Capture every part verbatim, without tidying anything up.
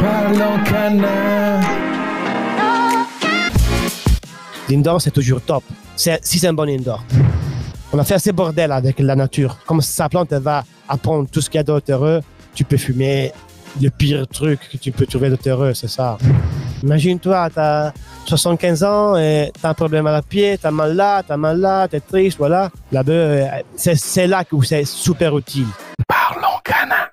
Parlons Canna. L'indoor, c'est toujours top, c'est, si c'est un bon indoor. On a fait assez bordel avec la nature. Comme sa plante, elle va apprendre tout ce qu'il y a d'autre. Tu peux fumer le pire truc que tu peux trouver d'autre, c'est ça. Imagine-toi, t'as soixante-quinze ans et t'as un problème à la pied, t'as mal là, t'as mal là, t'es triste, voilà. Là-bas, c'est, c'est là où c'est super utile. Parlons Canna.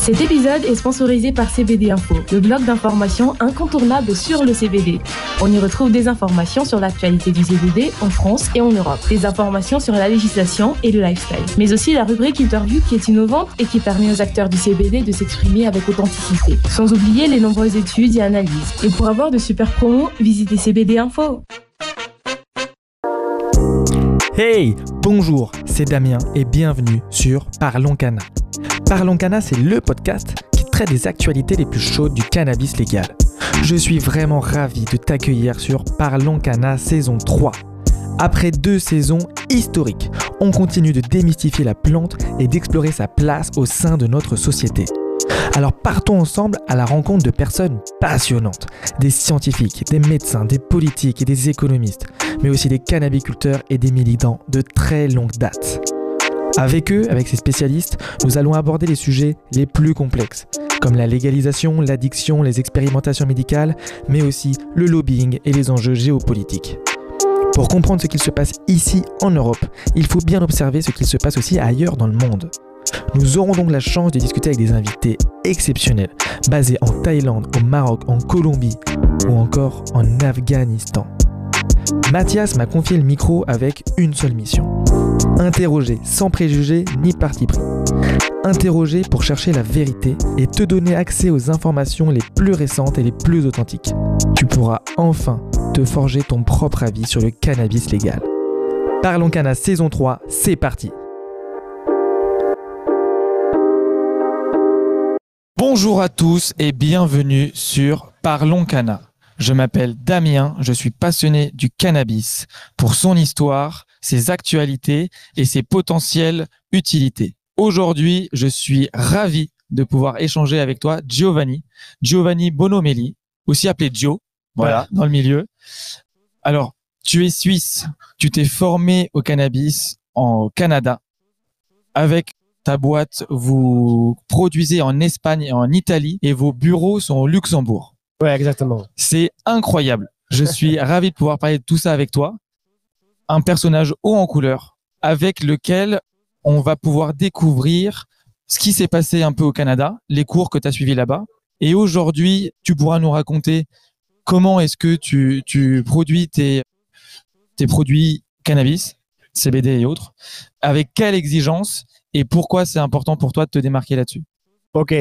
Cet épisode est sponsorisé par C B D Info, le blog d'information incontournable sur le C B D. On y retrouve des informations sur l'actualité du C B D en France et en Europe, des informations sur la législation et le lifestyle, mais aussi la rubrique interview qui est innovante et qui permet aux acteurs du C B D de s'exprimer avec authenticité, sans oublier les nombreuses études et analyses. Et pour avoir de super promos, visitez C B D Info. Hey, bonjour, c'est Damien et bienvenue sur Parlons Canna. Parlons Canna, c'est le podcast qui traite des actualités les plus chaudes du cannabis légal. Je suis vraiment ravi de t'accueillir sur Parlons Canna saison trois. Après deux saisons historiques, on continue de démystifier la plante et d'explorer sa place au sein de notre société. Alors partons ensemble à la rencontre de personnes passionnantes, des scientifiques, des médecins, des politiques et des économistes, mais aussi des cannabiculteurs et des militants de très longue date. Avec eux, avec ces spécialistes, nous allons aborder les sujets les plus complexes, comme la légalisation, l'addiction, les expérimentations médicales, mais aussi le lobbying et les enjeux géopolitiques. Pour comprendre ce qu'il se passe ici en Europe, il faut bien observer ce qu'il se passe aussi ailleurs dans le monde. Nous aurons donc la chance de discuter avec des invités exceptionnels, basés en Thaïlande, au Maroc, en Colombie ou encore en Afghanistan. Mathias m'a confié le micro avec une seule mission. Interroger sans préjugés ni parti pris. Interroger pour chercher la vérité et te donner accès aux informations les plus récentes et les plus authentiques. Tu pourras enfin te forger ton propre avis sur le cannabis légal. Parlons Canna saison trois, c'est parti. Bonjour à tous et bienvenue sur Parlons Canna. Je m'appelle Damien, je suis passionné du cannabis pour son histoire, ses actualités et ses potentielles utilités. Aujourd'hui, je suis ravi de pouvoir échanger avec toi, Giovanni, Giovanni Bonomelli, aussi appelé Gio, voilà, dans le milieu. Alors, tu es suisse, tu t'es formé au cannabis en Canada avec ta boîte, vous produisez en Espagne et en Italie et vos bureaux sont au Luxembourg. Ouais, exactement. C'est incroyable. Je suis ravi de pouvoir parler de tout ça avec toi. Un personnage haut en couleur avec lequel on va pouvoir découvrir ce qui s'est passé un peu au Canada, les cours que tu as suivis là-bas. Et aujourd'hui, tu pourras nous raconter comment est-ce que tu, tu produis tes, tes produits cannabis, C B D et autres, avec quelle exigence. Et pourquoi c'est important pour toi de te démarquer là-dessus? Ok.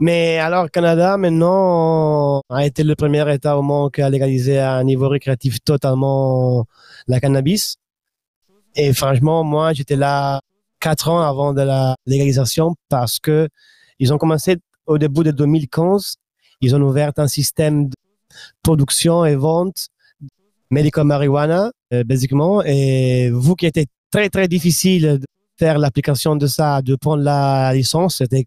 Mais alors, Canada, maintenant, a été le premier État au monde qui a légalisé à un niveau récréatif totalement la cannabis. Et franchement, moi, j'étais là quatre ans avant de la légalisation parce que ils ont commencé au début de deux mille quinze. Ils ont ouvert un système de production et vente médical marijuana, euh, basiquement. Et vous qui étiez très, très difficile de faire l'application de ça, de prendre la licence, c'était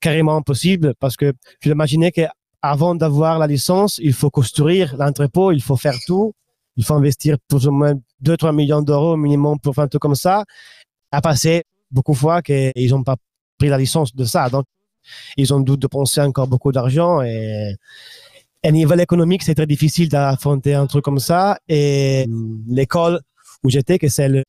carrément impossible parce que je l'imaginais qu'avant d'avoir la licence, il faut construire l'entrepôt, il faut faire tout, il faut investir plus ou moins deux à trois millions d'euros minimum pour faire tout comme ça. À passer beaucoup de fois qu'ils n'ont pas pris la licence de ça. Donc, ils ont dû dépenser encore beaucoup d'argent et à niveau économique, c'est très difficile d'affronter un truc comme ça. Et l'école où j'étais, que c'est le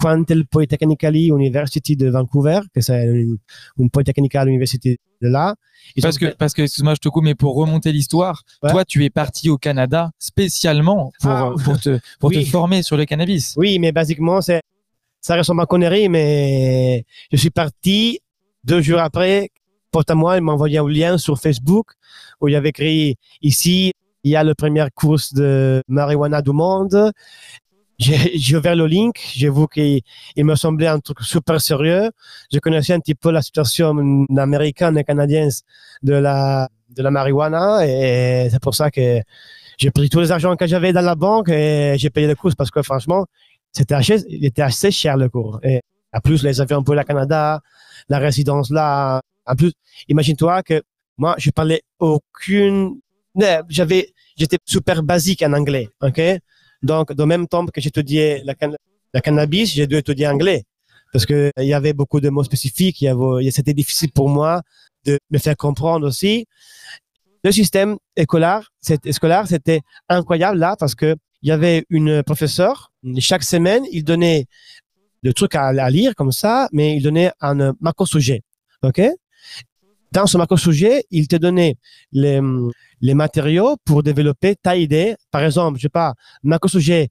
Quantel polytechnical University de Vancouver, que c'est une, une polytechnical university de là. Ils parce que, fait... parce que, excuse-moi, je te coupe, mais pour remonter l'histoire, ouais. Toi, tu es parti au Canada spécialement pour, ah, pour te, pour oui. te former sur le cannabis. Oui, mais basiquement, c'est, ça ressemble à connerie, mais je suis parti deux jours après. Porte à moi, il m'a envoyé un lien sur Facebook où il y avait écrit ici, il y a le premier cours de marijuana du monde. J'ai, j'ai ouvert le link, j'ai vu qu'il il me semblait un truc super sérieux. Je connaissais un petit peu la situation américaine et canadienne de la, de la marijuana et c'est pour ça que J'ai pris tous les argents que j'avais dans la banque et j'ai payé le cours parce que franchement, c'était assez, il était assez cher le cours. Et en plus, les avions pour le Canada, la résidence là. En plus, imagine-toi que moi, je parlais aucune... J'avais, j'étais super basique en anglais, ok? Donc, dans le même temps que j'étudiais la, can la cannabis, j'ai dû étudier anglais parce que il y avait beaucoup de mots spécifiques. C'était difficile pour moi de me faire comprendre aussi. Le système scolaire, c'était incroyable là parce que il y avait une professeure. Chaque semaine, il donnait des trucs à, à lire comme ça, mais il donnait un macro-sujet, ok? Dans ce macro-sujet, il te donnait les, les matériaux pour développer ta idée. Par exemple, je sais pas, macro-sujet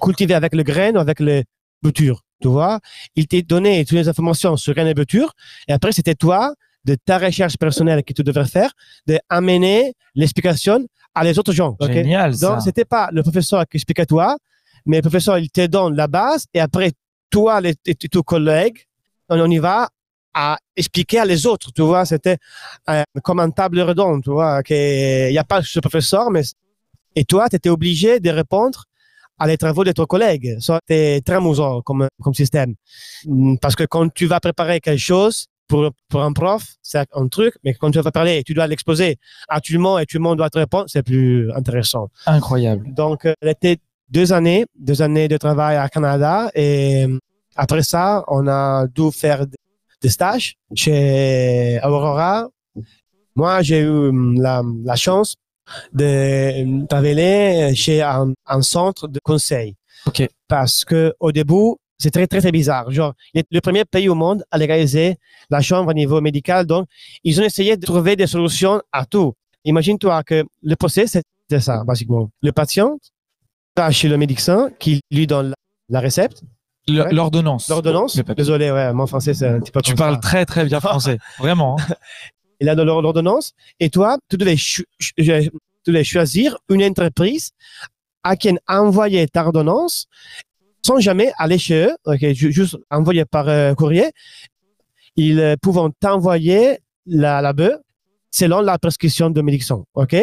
cultivé avec le grain ou avec les boutures, tu vois. Il te donnait toutes les informations sur grain et boutures. Et après, c'était toi, de ta recherche personnelle que tu devrais faire, d'amener l'explication à les autres gens. Okay? Génial, ça. Donc, c'était pas le professeur qui explique à toi, mais le professeur, il te donne la base. Et après, toi les, et tes collègues, on, on y va à expliquer à les autres, tu vois, c'était euh, comme un table redonde, tu vois, qu'il n'y a pas ce professeur, mais et toi, tu étais obligé de répondre à les travaux de ton collègue. C'était très amusant comme, comme système. Parce que quand tu vas préparer quelque chose pour, pour un prof, c'est un truc, mais quand tu vas parler, tu dois l'exposer à tout le monde et tout le monde doit te répondre, c'est plus intéressant. Incroyable. Donc, c'était deux années, deux années de travail à Canada et après ça, on a dû faire des stages chez Aurora. Moi, j'ai eu la, la chance de travailler chez un, un centre de conseil. Okay. Parce que au début, c'est très, très, très bizarre. Genre, le premier pays au monde à légaliser la chambre au niveau médical. Donc, ils ont essayé de trouver des solutions à tout. Imagine-toi que le procès, c'était ça, basiquement. Le patient va chez le médecin qui lui donne la, la récepte. L'ordonnance. L'ordonnance. Désolé, ouais, mon français, c'est un petit peu. Tu parles ça. Très, très bien français. Vraiment. Il a l'ordonnance. Et toi, tu devais, tu devais choisir une entreprise à qui envoyer ta ordonnance sans jamais aller chez eux. Okay, juste envoyer par euh, courrier. Ils pouvant t'envoyer la, la bœuf selon la prescription de médecins. OK?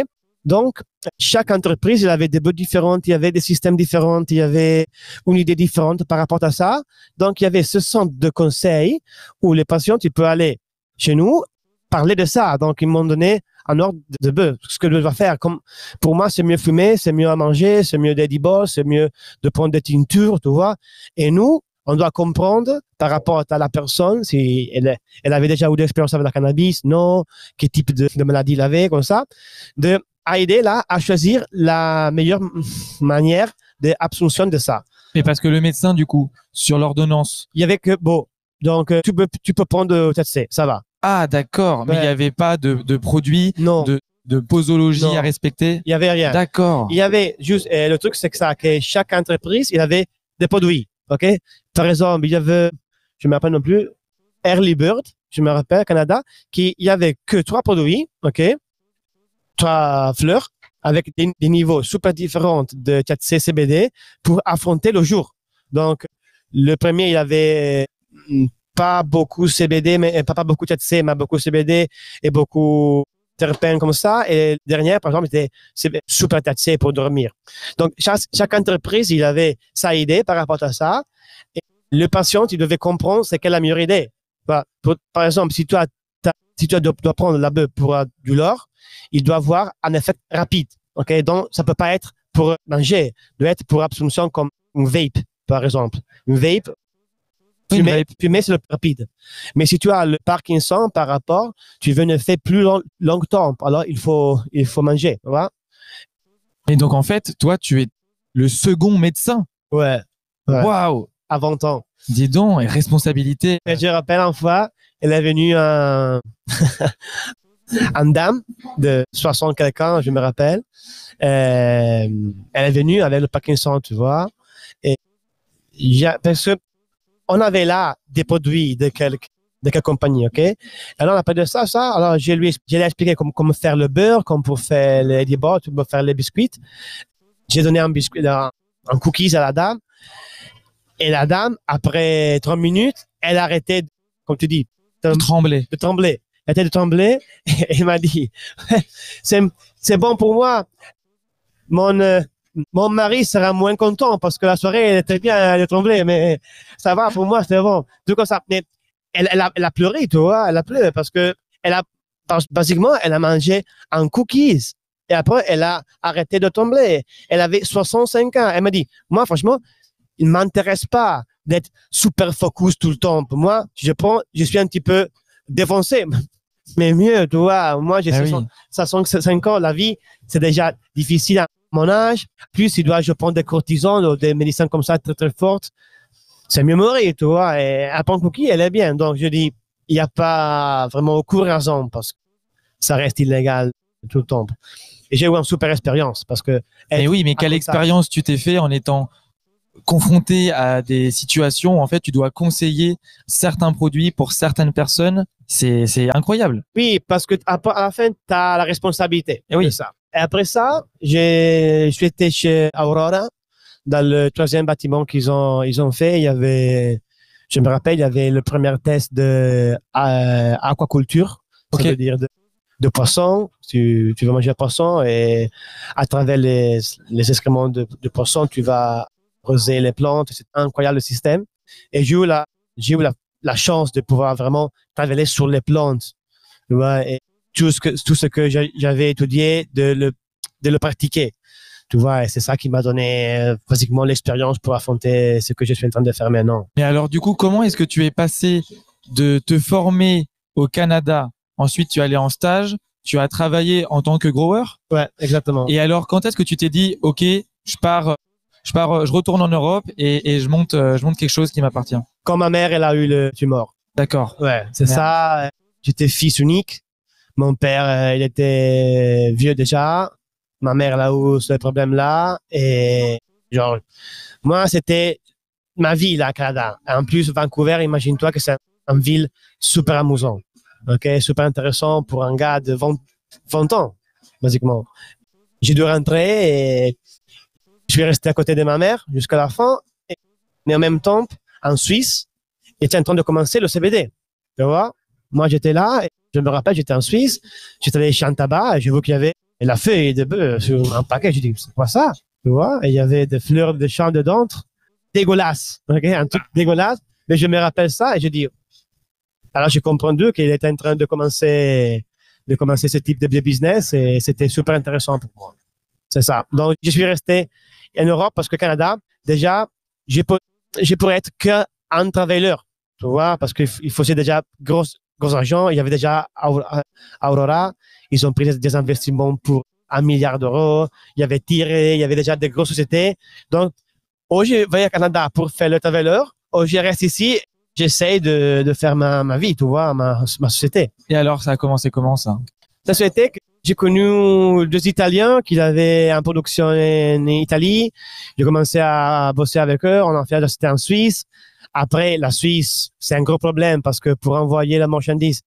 Donc, chaque entreprise, il avait des bœufs différentes, il y avait des systèmes différents, il y avait une idée différente par rapport à ça. Donc, il y avait ce centre de conseil où les patients, ils peuvent aller chez nous, parler de ça. Donc, ils m'ont donné un ordre de bœuf, ce que je dois faire. Comme, pour moi, c'est mieux fumer, c'est mieux à manger, c'est mieux des dibos, c'est mieux de prendre des teintures, tu vois. Et nous, on doit comprendre par rapport à la personne, si elle, elle avait déjà eu d'expérience avec la cannabis, non, quel type de, de maladie elle avait, comme ça. De, à aider là à choisir la meilleure manière d'absorption de ça. Mais parce que le médecin, du coup, sur l'ordonnance... Il y avait que bon, donc tu peux, tu peux prendre T H C, ça va. Ah, d'accord. Ouais. Mais il n'y avait pas de, de produit, non. de, de posologie non. à respecter. Il n'y avait rien. D'accord. Il y avait juste... Et le truc, c'est que ça, que chaque entreprise, il avait des produits, ok? Par exemple, il y avait, je ne me rappelle non plus, Early Bird, je me rappelle, Canada, qui il n'y avait que trois produits, ok? Trois fleurs avec des, des niveaux super différents de T H C C B D pour affronter le jour. Donc, le premier, il avait pas beaucoup C B D, mais pas, pas beaucoup T H C, mais beaucoup C B D et beaucoup terpènes comme ça. Et le dernier, par exemple, c'était super T H C pour dormir. Donc, chaque, chaque entreprise, il avait sa idée par rapport à ça. Et le patient, il devait comprendre c'est quelle la meilleure idée. Voilà. Pour, par exemple, si toi, si tu dois, dois prendre la bœuf pour uh, du lard, il doit avoir un effet rapide. Ok, donc ça peut pas être pour manger, doit être pour absorption comme une vape, par exemple. Une vape, oui, fumer, fumer c'est le rapide. Mais si tu as le Parkinson par rapport, tu veux un effet plus long, longtemps. Alors il faut, il faut manger, voilà. Et donc en fait, toi, tu es le second médecin. Ouais. Waouh. Wow. À vingt ans. Dis donc, et responsabilité. Et je rappelle une fois, elle est venue un, un dame de soixante quelques ans, je me rappelle. Euh, elle est venue avec le Parkinson, tu vois. Et parce qu'on avait là des produits de quelques, de quelques compagnies, ok? Alors, on a parlé de ça, ça. Alors, je lui, je lui ai expliqué comment, comment faire le beurre, comment pour faire les dibos, pour faire les biscuits. J'ai donné un biscuit, un, un cookies à la dame. Et la dame, après trente minutes, elle arrêtait, de, comme tu dis, de, de trembler. De trembler. Elle était de trembler et elle m'a dit, c'est bon pour moi. mon, euh, mon mari sera moins content parce que la soirée, elle était bien, elle est tremblée, mais ça va, pour moi, c'est bon. Du coup, ça, mais elle, elle, a, elle a pleuré, tu vois, elle a pleuré parce que elle a, basiquement, elle a mangé un cookies. Et après, elle a arrêté de trembler. Elle avait soixante-cinq ans. Elle m'a dit, moi, franchement, il ne m'intéresse pas d'être super focus tout le temps. Pour moi, je prends, je suis un petit peu défoncé. Mais mieux, tu vois, moi, j'ai soixante-cinq ans. La vie, c'est déjà difficile à mon âge. Plus, il doit, je prends des cortisons ou des médecins comme ça très, très fortes. C'est mieux mourir, tu vois. Et après, cookie, elle est bien. Donc, je dis, il n'y a pas vraiment aucune raison parce que ça reste illégal tout le temps. Et j'ai eu une super expérience parce que. Mais oui, mais quelle expérience tu t'es fait en étant confronté à des situations où en fait tu dois conseiller certains produits pour certaines personnes, c'est c'est incroyable. Oui, parce que à la fin tu as la responsabilité. Et oui. De ça. Et après ça, j'ai j'étais chez Aurora dans le troisième bâtiment qu'ils ont ils ont fait. Il y avait, je me rappelle, il y avait le premier test de euh, aquaculture, okay. Ça veut dire de de poissons, tu, tu vas manger un poisson et à travers les, les excréments de, de poissons, tu vas arroser les plantes. C'est incroyable le système. Et j'ai eu, la, j'ai eu la, la chance de pouvoir vraiment travailler sur les plantes. Tu vois, et tout ce que, tout ce que j'avais étudié, de le, de le pratiquer. Tu vois, et c'est ça qui m'a donné pratiquement l'expérience pour affronter ce que je suis en train de faire maintenant. Mais alors, du coup, comment est-ce que tu es passé de te former au Canada? Ensuite, tu es allé en stage, tu as travaillé en tant que grower. Ouais, exactement. Et alors, quand est-ce que tu t'es dit, OK, je pars, je pars, je retourne en Europe et, et je monte, je monte quelque chose qui m'appartient. Quand ma mère, elle a eu le tumor. D'accord. Ouais, c'est ça. J'étais fils unique. Mon père, il était vieux déjà. Ma mère, elle a eu ce problème-là. Et genre, moi, c'était ma vie, là, Canada. En plus, Vancouver, imagine-toi que c'est une ville super amusante. Ok, super intéressant pour un gars de vingt ans, basiquement. J'ai dû rentrer et je suis resté à côté de ma mère jusqu'à la fin. Mais en même temps, en Suisse, j'étais en train de commencer le C B D. Tu vois, moi j'étais là, et je me rappelle, j'étais en Suisse, j'étais allé chez un tabac et j'ai vu qu'il y avait la feuille de bœuf sur un paquet. J'ai dit, c'est quoi ça? Tu vois, et il y avait des fleurs de champ dedans, dégueulasse. Ok, un truc dégueulasse. Mais je me rappelle ça et j'ai dit, alors, j'ai compris qu'il était en train de commencer, de commencer ce type de business et c'était super intéressant pour moi. C'est ça. Donc, je suis resté en Europe parce que Canada, déjà, je, pour, je pourrais être qu'un travailleur, tu vois, parce qu'il faisait déjà gros, gros argent. Il y avait déjà Aurora. Ils ont pris des investissements pour un milliard d'euros. Il y avait tiré, il y avait déjà des grosses sociétés. Donc, aujourd'hui, je vais au Canada pour faire le travailleur. Aujourd'hui, je reste ici. J'essaye de, de faire ma, ma vie, tu vois, ma, ma société. Et alors, ça a commencé comment, ça? Ça, c'était que j'ai connu deux Italiens qui avaient une production en Italie. J'ai commencé à bosser avec eux. On a fait la société en Suisse. Après, la Suisse, c'est un gros problème parce que pour envoyer la marchandise,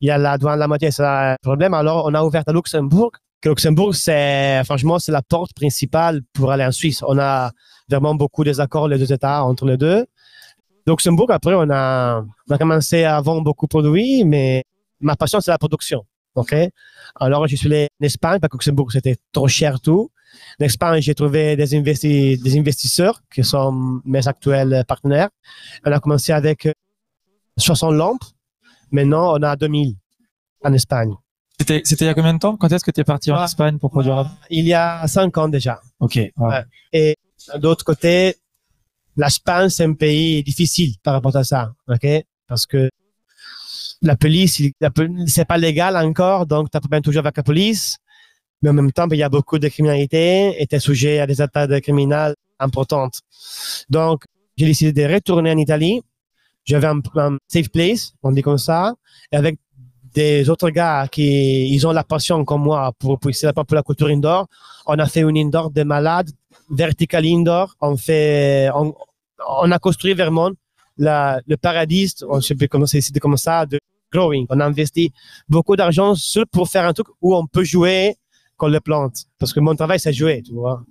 il y a la douane de la moitié, c'est un problème. Alors, on a ouvert à Luxembourg. Que Luxembourg, c'est, franchement, c'est la porte principale pour aller en Suisse. On a vraiment beaucoup des accords, les deux États, entre les deux. Luxembourg, après, on a, on a commencé à vendre beaucoup de produits, mais ma passion, c'est la production. OK? Alors, je suis allé en Espagne, parce que Luxembourg, c'était trop cher tout. En Espagne, j'ai trouvé des, investi des investisseurs qui sont mes actuels partenaires. On a commencé avec soixante lampes. Maintenant, on a deux mille en Espagne. C'était il y a combien de temps? Quand est-ce que tu es parti en ah, Espagne pour produire? Ah, il y a cinq ans déjà. OK. Ah. Ouais. Et d'autre côté, l'Espagne, c'est un pays difficile par rapport à ça, ok? Parce que la police, c'est pas légal encore, donc tu as problème toujours avec la police. Mais en même temps, il y a beaucoup de criminalité et tu es sujet à des attaques criminelles importantes. Donc, j'ai décidé de retourner en Italie. J'avais un, un safe place, on dit comme ça, et avec des autres gars qui ils ont la passion comme moi pour pousser pour, pour la culture indoor. On a fait une indoor de malade. Vertical indoor, on fait, on, on a construit vraiment la, le paradis, on ne sait plus comment c'est comme ça, de growing. On a investi beaucoup d'argent pour faire un truc où on peut jouer qu'on les plante. Parce que mon travail, c'est jouer, tu vois.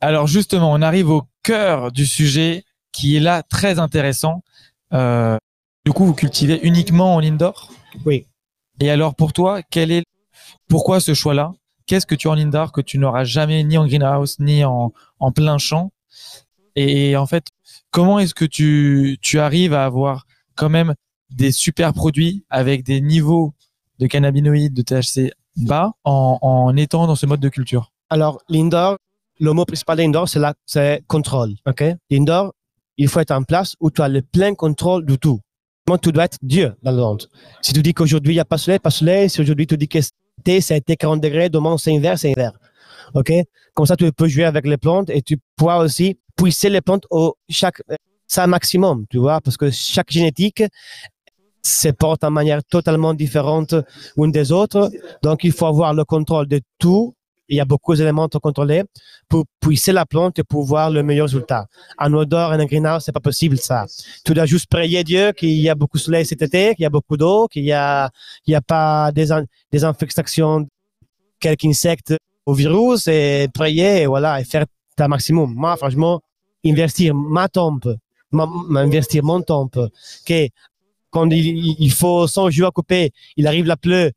Alors, justement, on arrive au cœur du sujet qui est là très intéressant. Euh, du coup, vous cultivez uniquement en indoor? Oui. Et alors, pour toi, quel est, pourquoi ce choix-là? qu'est-ce que tu as en indoor que tu n'auras jamais ni en greenhouse ni en, en plein champ. Et en fait, comment est-ce que tu, tu arrives à avoir quand même des super produits avec des niveaux de cannabinoïdes, de T H C bas en, en étant dans ce mode de culture? Alors, l'indoor, le mot principal d'indoor, c'est, la, c'est contrôle. Okay? L'indoor, il faut être en place où tu as le plein contrôle de tout. Tu dois être Dieu dans la vente. Si tu dis qu'aujourd'hui, il n'y a pas soleil, pas soleil. Si aujourd'hui, tu dis que T, c'est quarante degrés, demain, c'est hiver, c'est hiver. OK? Comme ça, tu peux jouer avec les plantes et tu pourras aussi pousser les plantes au chaque, ça maximum, tu vois, parce que chaque génétique se porte en manière totalement différente une des autres. Donc, il faut avoir le contrôle de tout. Il y a beaucoup d'éléments à contrôler pour pousser la plante et pour voir le meilleur résultat. En outdoor, en greenhouse, c'est pas possible ça. Tu dois juste prier Dieu qu'il y a beaucoup de soleil cet été, qu'il y a beaucoup d'eau, qu'il y a, il y a pas des, des infestations, quelques insectes au virus et prier et voilà, et faire ta maximum. Moi, franchement, investir ma tombe, ma, investir mon tombe, que quand il, il faut cent jours à couper, il arrive la pluie.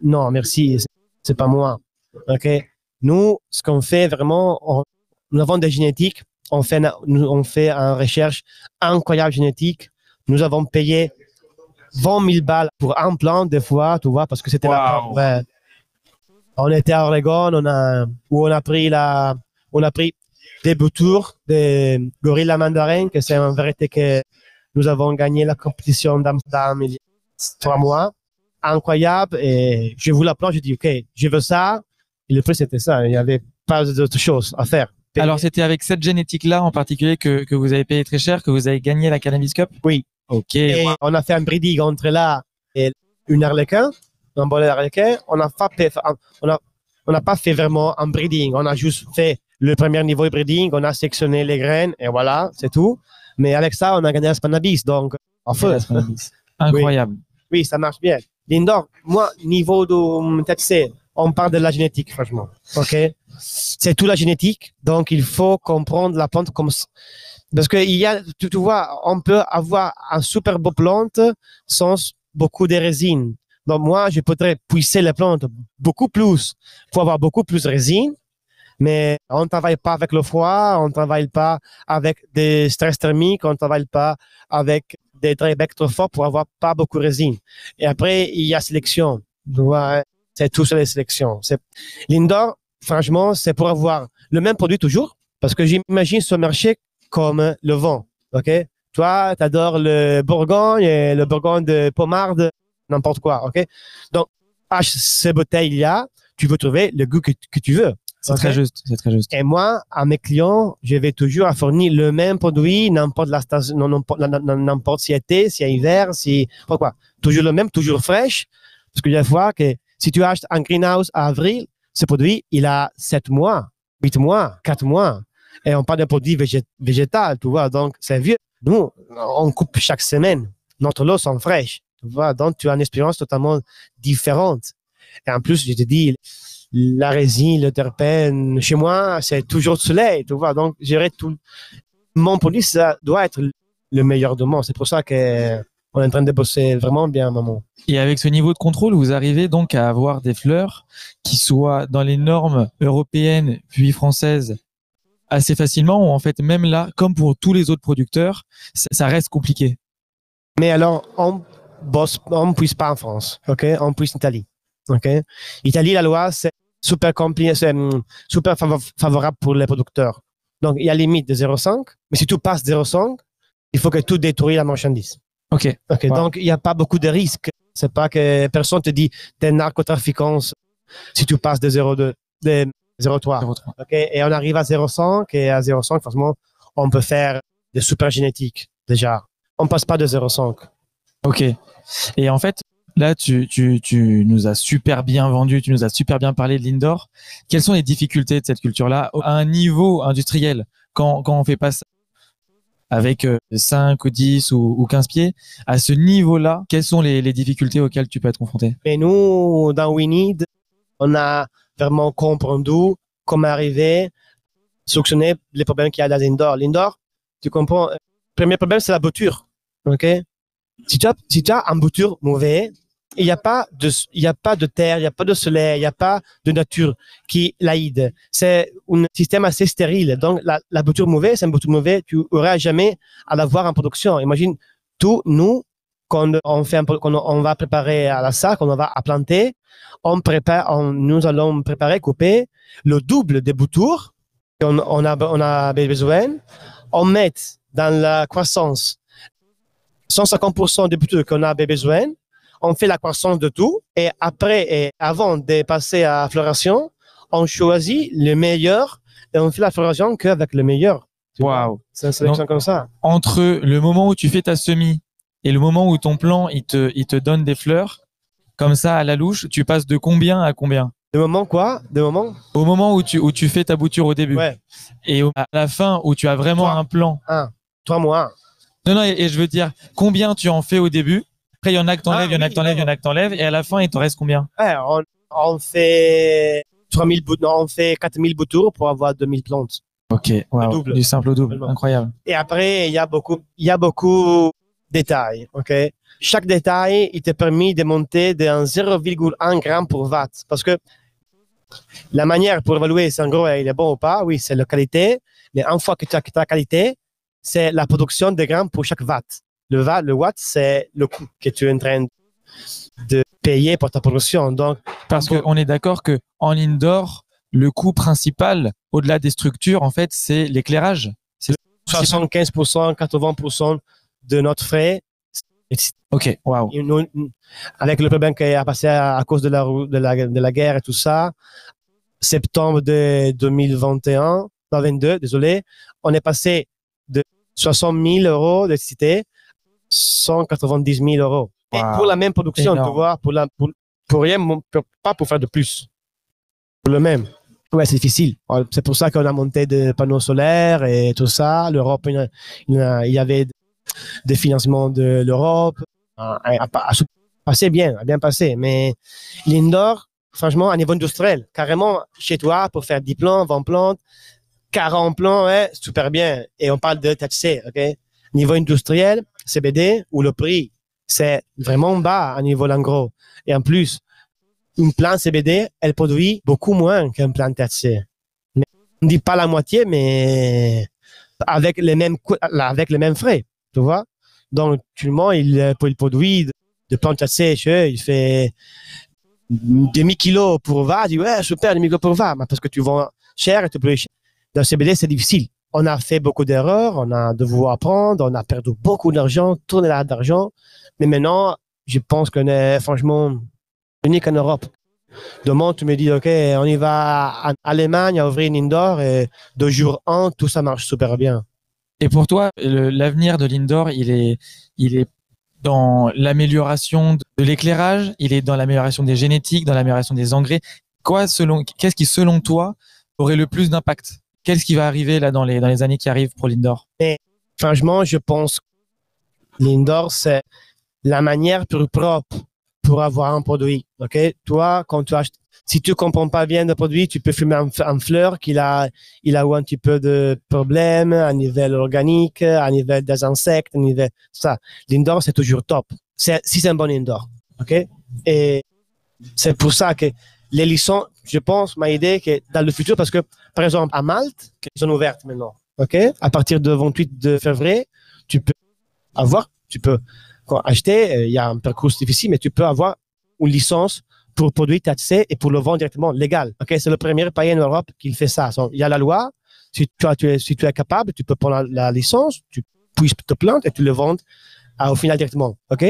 Non, merci, c'est pas moi. Okay. Nous, ce qu'on fait vraiment, on, nous avons des génétiques, on fait, on fait une recherche incroyable génétique. Nous avavons payé vingt mille balles pour un plant des fois, tu vois, parce que c'était wow. la ouais. On était à Arlequin, on a, où on a pris la, on a pris des boutures de Gorilla Mandarin, que c'est en vérité que nous avons gagné la compétition d'Amsterdam il y a trois mois. Incroyable, et je vous la plante, je dis ok, je veux ça. Et le prix, c'était ça. Il n'y avait pas d'autre chose à faire. Payer. Alors, c'était avec cette génétique-là en particulier que, que vous avez payé très cher, que vous avez gagné la Cannabis Cup? Oui. OK. Et wow. On a fait un breeding entre là et une Arlequin, un bolet d'Arlequin. On n'a pas, on a, on a pas fait vraiment un breeding. On a juste fait le premier niveau de breeding. On a sectionné les graines et voilà, c'est tout. Mais avec ça, on a gagné la Spanabis. Donc, en fait. Incroyable. Oui. Oui, ça marche bien. L'indoor, moi, niveau de T H C, on parle de la génétique, franchement. OK? C'est tout la génétique. Donc, il faut comprendre la plante comme ça. Parce que il y a, tu, tu vois, on peut avoir un super beau plante sans beaucoup de résine. Donc, moi, je pourrais pousser les plantes beaucoup plus. Il faut avoir beaucoup plus de résine. Mais on ne travaille pas avec le froid, on ne travaille pas avec des stress thermiques, on ne travaille pas avec des dryback trop forts pour avoir pas beaucoup de résine. Et après, il y a sélection. Tu vois, c'est tout sur les sélections. C'est... L'indoor, franchement, c'est pour avoir le même produit toujours, parce que j'imagine ce marché comme le vent. OK? Toi, tu adores le Bourgogne et le Bourgogne de Pommarde, n'importe quoi. OK? Donc, H, ces bouteilles-là, tu veux trouver le goût que, que tu veux. C'est okay? Très juste. C'est très juste. Et moi, à mes clients, je vais toujours fournir le même produit, n'importe la station, n'importe, n'importe si été, si hiver, si. Pourquoi? Toujours le même, toujours fraîche. Parce que des fois, que si tu achètes un greenhouse à avril, ce produit, il a sept mois, huit mois, quatre mois. Et on parle d'un produit végét- végétal, tu vois. Donc, c'est vieux. Nous, on coupe chaque semaine. Notre lot sont fraîches, tu vois. Donc, tu as une expérience totalement différente. Et en plus, je te dis, la résine, le terpène, chez moi, c'est toujours le soleil, tu vois. Donc, gérer tout. Mon produit, ça doit être le meilleur du monde. C'est pour ça que... On est en train de bosser vraiment bien, maman. Et avec ce niveau de contrôle, vous arrivez donc à avoir des fleurs qui soient dans les normes européennes puis françaises assez facilement, ou en fait, même là, comme pour tous les autres producteurs, ça reste compliqué. Mais alors, on bosse, on puisse pas en France, ok? On puisse en Italie, ok? Italie, la loi, c'est super compliqué, c'est super favorable pour les producteurs. Donc, il y a limite de zéro virgule cinq, mais si tout passe zéro virgule cinq, il faut que tout détruise la marchandise. OK. Okay, wow. Donc, il n'y a pas beaucoup de risques. C'est pas que personne te dit, t'es narcotrafiquant si tu passes de zéro virgule deux, de zéro virgule trois. Okay, et on arrive à zéro virgule cinq et à zéro virgule cinq, forcément, on peut faire des super génétiques, déjà. On passe pas de zéro virgule cinq. OK. Et en fait, là, tu, tu, tu nous as super bien vendu, tu nous as super bien parlé de l'indoor. Quelles sont les difficultés de cette culture-là à un niveau industriel quand, quand on fait pas ça? Avec cinq ou dix ou quinze pieds, à ce niveau-là, quelles sont les, les difficultés auxquelles tu peux être confronté? Mais nous, dans We Need, on a vraiment compris comment arriver à solutionner les problèmes qu'il y a dans l'indoor. L'indoor, tu comprends, le premier problème, c'est la bouture. Okay? Si, tu as, si tu as une bouture mauvaise, il n'y a pas de, il n'y a pas de terre, il n'y a pas de soleil, il n'y a pas de nature qui l'aide. C'est un système assez stérile. Donc, la, la bouture mauvaise, c'est une bouture mauvaise, tu n'auras jamais à la voir en production. Imagine, tous nous, quand on fait, un, quand on va préparer à la sac, quand on va à planter, on prépare, on, nous allons préparer, couper le double des boutures qu'on on a, on a besoin. On met dans la croissance cent cinquante pour cent des boutures qu'on a besoin. On fait la croissance de tout et après et avant de passer à la floraison, on choisit le meilleur et on fait la floraison qu'avec le meilleur. Waouh! C'est une sélection comme ça. Entre le moment où tu fais ta semis et le moment où ton plant il te, il te donne des fleurs, comme ça à la louche, tu passes de combien à combien? De moment quoi? De moment? Au moment où tu, où tu fais ta bouture au début. Ouais. Et à la fin où tu as vraiment trois, un plan. Un, trois mois. Un. Non, non, et, et je veux dire, combien tu en fais au début? Après, il y en a que t'enlèves, ah, il y en a que t'enlèves, oui, il y en a que t'enlèves. Et à la fin, il t'en reste combien? Ouais, on, on fait trois mille boutures, on fait quatre mille boutures pour avoir deux mille plantes. Ok, wow, double. Du simple au double, absolument. Incroyable. Et après, il y a beaucoup, il y a beaucoup de détails, ok? Chaque détail, il te permet de monter d'un zéro virgule un gramme pour watt. Parce que la manière pour évaluer si en gros il est bon ou pas, oui, c'est la qualité. Mais une fois que tu as ta qualité, c'est la production de grammes pour chaque watt. Le watt, le watt, c'est le coût que tu es en train de payer pour ta production. Donc, parce qu'on est d'accord que en indoor, le coût principal, au-delà des structures, en fait, c'est l'éclairage. C'est soixante-quinze pour cent, quatre-vingts pour cent de notre frais. Ok, wow. Nous, avec le problème qui a passé à, à cause de la, de la de la guerre et tout ça, septembre de deux mille vingt et un, vingt-deux, désolé, on est passé de soixante mille euros d'électricité cent quatre-vingt-dix mille euros. Wow. Et pour la même production, énorme. Tu vois, pour, la, pour, pour rien, pour, pas pour faire de plus. Pour le même. Ouais, c'est difficile. C'est pour ça qu'on a monté des panneaux solaires et tout ça. L'Europe, il, il y avait des financements de l'Europe. Ça passait bien, a bien passé. Mais l'indoor, franchement, à niveau industriel, carrément chez toi, pour faire dix plans, vingt plantes, quarante plans, ouais, super bien. Et on parle de T H C, ok? Niveau industriel, C B D, où le prix, c'est vraiment bas à niveau l'engros. Et en plus, une plante C B D, elle produit beaucoup moins qu'une plante T H C. Mais on ne dit pas la moitié, mais avec les mêmes, avec les mêmes frais, tu vois. Donc, tout le monde, il, il produit de plantes T H C chez eux, il fait demi-kilo pour vingt, il dit, ouais, super, demi-kilo pour vingt, mais parce que tu vends cher et tu produis cher. Dans le C B D, c'est difficile. On a fait beaucoup d'erreurs, on a dû apprendre, on a perdu beaucoup d'argent, tourné là d'argent. Mais maintenant, je pense qu'on est franchement unique en Europe. Demain, tu me dis, OK, on y va en Allemagne à ouvrir une indoor et de jour un, tout ça marche super bien. Et pour toi, l'avenir de l'indoor, il est, il est dans l'amélioration de l'éclairage, il est dans l'amélioration des génétiques, dans l'amélioration des engrais. Quoi, selon, qu'est-ce qui, selon toi, aurait le plus d'impact? Qu'est-ce qui va arriver là dans les, dans les années qui arrivent pour l'indoor? Mais, franchement, je pense que l'indoor, c'est la manière plus propre pour avoir un produit. Ok? Toi, quand tu achètes, si tu comprends pas bien le produit, tu peux fumer en, en fleur qu'il a, il a eu un petit peu de problème à niveau organique, à niveau des insectes, à niveau ça. L'indoor, c'est toujours top. C'est, si c'est un bon indoor. Ok? Et c'est pour ça que les licences, je pense, m'a aidé que dans le futur, parce que, par exemple, à Malte, ils sont ouvertes maintenant. Ok? À partir du vingt-huit de février, tu peux avoir, tu peux acheter, il y a un parcours difficile, mais tu peux avoir une licence pour produire T H C et pour le vendre directement légal. Ok? C'est le premier pays en Europe qui fait ça. Il y a la loi. Si toi, tu es, si tu es capable, tu peux prendre la, la licence, tu puisses te plaindre et tu le vends à, au final directement. Ok?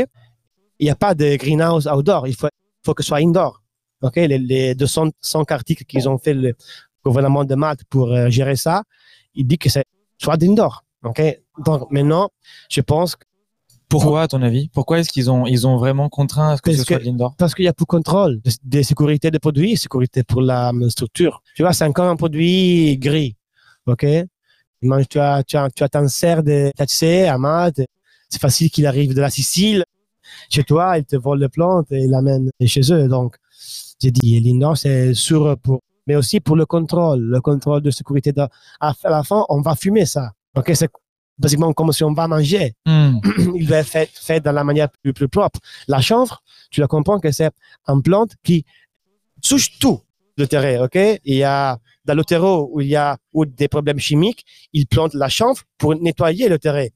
Il n'y a pas de greenhouse outdoor. Il faut, faut que ce soit indoor. Ok, les, les deux cents articles qu'ils ont fait le gouvernement de Malte pour euh, gérer ça, il dit que c'est soit d'indoor. Ok, donc maintenant, je pense que pourquoi, à ton avis, pourquoi est-ce qu'ils ont ils ont vraiment contraint à ce que ce soit d'indoor? Parce qu'il y a plus de contrôle, de, de sécurité des produits, sécurité pour la structure. Tu vois, c'est encore un produit gris. Ok, tu as tu as tu as ton serre de T H C à Malte, c'est facile qu'il arrive de la Sicile chez toi, ils te volent les plantes et l'amènent chez eux, donc. J'ai dit, l'indoor, c'est sûr pour, mais aussi pour le contrôle, le contrôle de sécurité. De, à la fin, on va fumer ça. Ok, c'est basiquement comme si on va manger. Mm. Il va être fait, fait dans la manière plus, plus propre. La chanvre, tu la comprends que c'est une plante qui touche tout le terrain. Ok, il y a dans le terreau où il y a où des problèmes chimiques, ils plantent la chanvre pour nettoyer le terrain.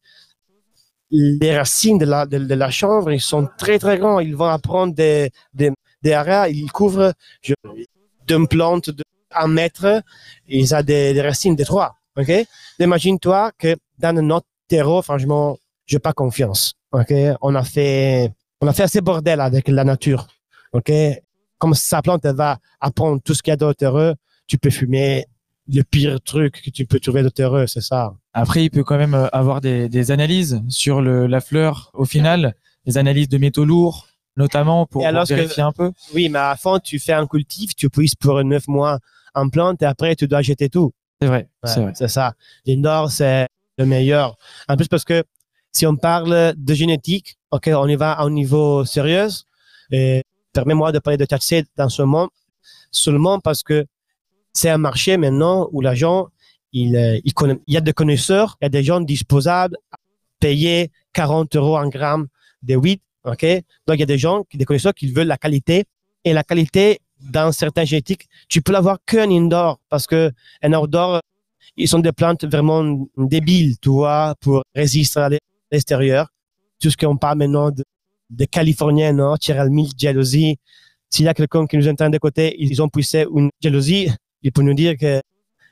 Les racines de la, de, de la chanvre, ils sont très, très grands. Ils vont apprendre des, des, des haras. Ils couvrent d'une plante d'un mètre. Ils ont des, des racines de trois. OK? Imagine-toi que dans notre terreau, franchement, je n'ai pas confiance. OK? On a fait, on a fait assez bordel avec la nature. OK? Comme sa plante va apprendre tout ce qu'il y a dans le terreau, tu peux fumer le pire truc que tu peux trouver de terreux, c'est ça. Après, il peut quand même avoir des, des analyses sur le, la fleur, au final, des analyses de métaux lourds, notamment pour, pour vérifier que, un peu. Oui, mais à fond, tu fais un cultif, tu puisses pour neuf mois en plante et après, tu dois jeter tout. C'est vrai, ouais, c'est vrai. C'est ça. L'indoor, c'est le meilleur. En plus, parce que si on parle de génétique, ok, on y va à un niveau sérieux. Permets-moi de parler de taxer dans ce monde, seulement parce que c'est un marché maintenant où les gens, il, il, conna... il y a des connaisseurs, il y a des gens disposables à payer quarante euros un gramme de weed. Ok, donc il y a des gens, des connaisseurs qui veulent la qualité. Et la qualité, dans certains génétiques, tu peux l'avoir qu'un indoor parce que un outdoor, ils sont des plantes vraiment débiles, tu vois, pour résister à l'extérieur. Tout ce qu'on parle maintenant de, de Californiens, non, Cheryl Mill, jalousie. S'il y a quelqu'un qui nous entend de côté, ils ont poussé une jalousie. Il peut nous dire que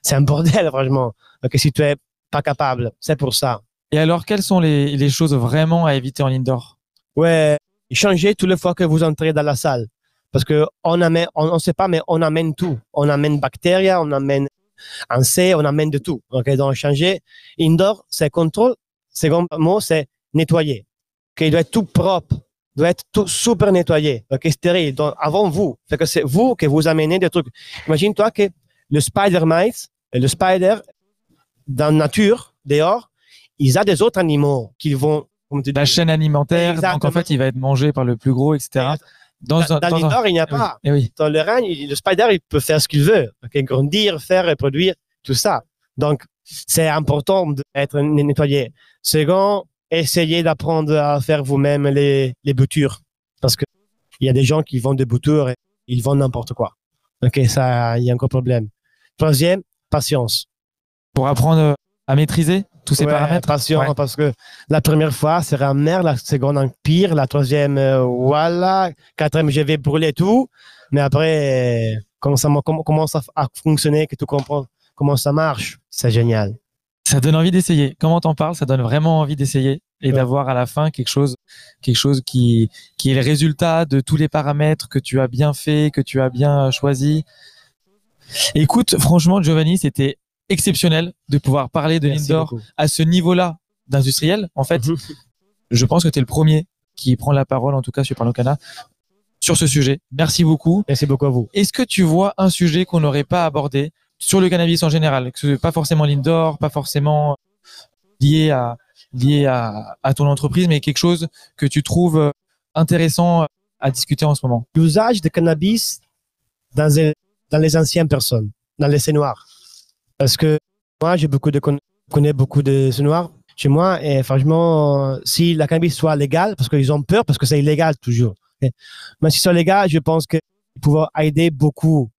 c'est un bordel, franchement, que si tu n'es pas capable, c'est pour ça. Et alors, quelles sont les, les choses vraiment à éviter en indoor? Ouais, changez toutes les fois que vous entrez dans la salle. Parce qu'on amène, on ne sait pas, mais on amène tout. On amène bactéries, on amène insectes, on amène de tout. Okay, donc, changer. Indoor, c'est contrôle. Second mot, c'est nettoyer. Okay, il doit être tout propre. Doit être tout super nettoyé, ok, stérile. Donc, avant vous, c'est que c'est vous que vous amenez des trucs. Imagine-toi que le spider mites, le spider dans la nature, dehors, ils ont des autres animaux qu'ils vont. La chaîne alimentaire, exactement. Donc en fait, il va être mangé par le plus gros, et cetera. Dans, dans, dans, dans l'indor, il n'y a pas. Oui, oui. Dans le règne, le spider, il peut faire ce qu'il veut, okay, grandir, faire, reproduire, tout ça. Donc, c'est important d'être nettoyé. Second, essayez d'apprendre à faire vous-même les, les boutures. Parce qu'il y a des gens qui vendent des boutures et ils vendent n'importe quoi. Ok, ça, il y a un gros problème. Troisième, patience. Pour apprendre à maîtriser tous ces ouais, paramètres. Patience, ouais. Parce que la première fois, c'est la merde, la seconde, un pire, la troisième, euh, voilà. Quatrième, je vais brûler tout. Mais après, quand ça commence à fonctionner, que tu comprends comment ça marche, c'est génial. Ça donne envie d'essayer. Comment t'en parles, ça donne vraiment envie d'essayer et ouais. D'avoir à la fin quelque chose, quelque chose qui, qui est le résultat de tous les paramètres que tu as bien fait, que tu as bien choisi. Écoute, franchement, Giovanni, c'était exceptionnel de pouvoir parler de l'indoor à ce niveau-là d'industriel. En fait, mmh. Je pense que tu es le premier qui prend la parole, en tout cas sur Parlons Canna, sur ce sujet. Merci beaucoup. Merci beaucoup à vous. Est-ce que tu vois un sujet qu'on n'aurait pas abordé sur le cannabis en général, que pas forcément l'indoor, pas forcément lié à lié à, à ton entreprise, mais quelque chose que tu trouves intéressant à discuter en ce moment? L'usage de cannabis dans les, dans les anciennes personnes, dans les cé noirs. Parce que moi, j'ai beaucoup de connais beaucoup de cé noirs chez moi et franchement, si la cannabis soit légale, parce qu'ils ont peur, parce que c'est illégal toujours. Mais si c'est légal, je pense que pouvoir aider beaucoup,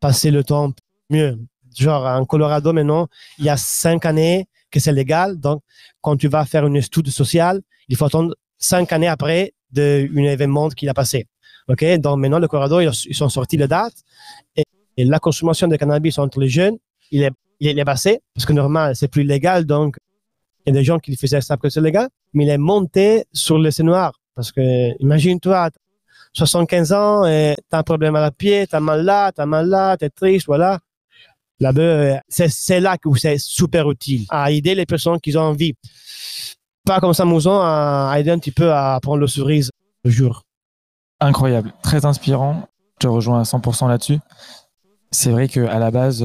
passer le temps mieux. Genre, en Colorado, maintenant, il y a cinq années que c'est légal. Donc, quand tu vas faire une étude sociale, il faut attendre cinq années après d'un événement qu'il a passé. OK? Donc, maintenant, le Colorado, ils sont sortis de date. Et, et la consommation de cannabis entre les jeunes, il est, il est, il est passé. Parce que normal, c'est plus légal. Donc, il y a des gens qui faisaient ça parce que c'est légal. Mais il est monté sur le cé noir. Parce que, imagine-toi, soixante-quinze ans, et t'as un problème à la pied, t'as mal là, t'as mal là, t'es triste, voilà. Là-bas, c'est là où c'est super utile à aider les personnes qui ont envie. Pas comme ça, Mouzon, à aider un petit peu à prendre le cerise le jour. Incroyable, très inspirant. Je te rejoins à cent pour cent là-dessus. C'est vrai qu'à la base,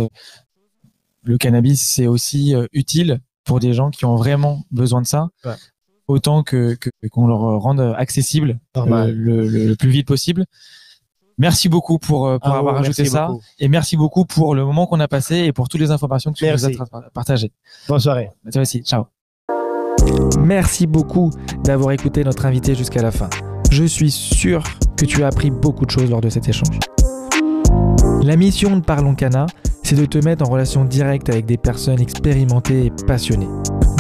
le cannabis, c'est aussi utile pour des gens qui ont vraiment besoin de ça. Ouais. Autant que, que, qu'on leur rende accessible le, le, le plus vite possible. Merci beaucoup pour, pour ah avoir ajouté ça. Beaucoup. Et merci beaucoup pour le moment qu'on a passé et pour toutes les informations que tu merci. nous as partagées. Bonne soirée. À toi aussi. Ciao. Merci beaucoup d'avoir écouté notre invité jusqu'à la fin. Je suis sûr que tu as appris beaucoup de choses lors de cet échange. La mission de Parlons Canna, c'est de te mettre en relation directe avec des personnes expérimentées et passionnées.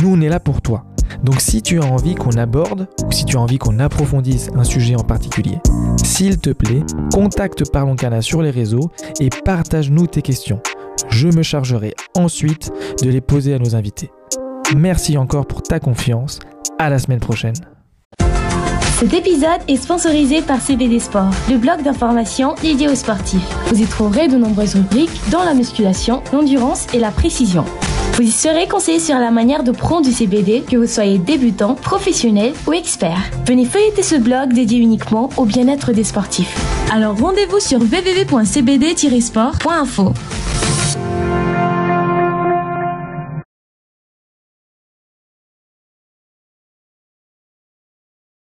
Nous, on est là pour toi. Donc si tu as envie qu'on aborde ou si tu as envie qu'on approfondisse un sujet en particulier, s'il te plaît, contacte Parlons Canna sur les réseaux et partage-nous tes questions. Je me chargerai ensuite de les poser à nos invités. Merci encore pour ta confiance. À la semaine prochaine. Cet épisode est sponsorisé par C B D Sport, le blog d'information dédié aux sportifs. Vous y trouverez de nombreuses rubriques dans la musculation, l'endurance et la précision. Vous y serez conseillé sur la manière de prendre du C B D, que vous soyez débutant, professionnel ou expert. Venez feuilleter ce blog dédié uniquement au bien-être des sportifs. Alors rendez-vous sur w w w point c b d tiret sport point info.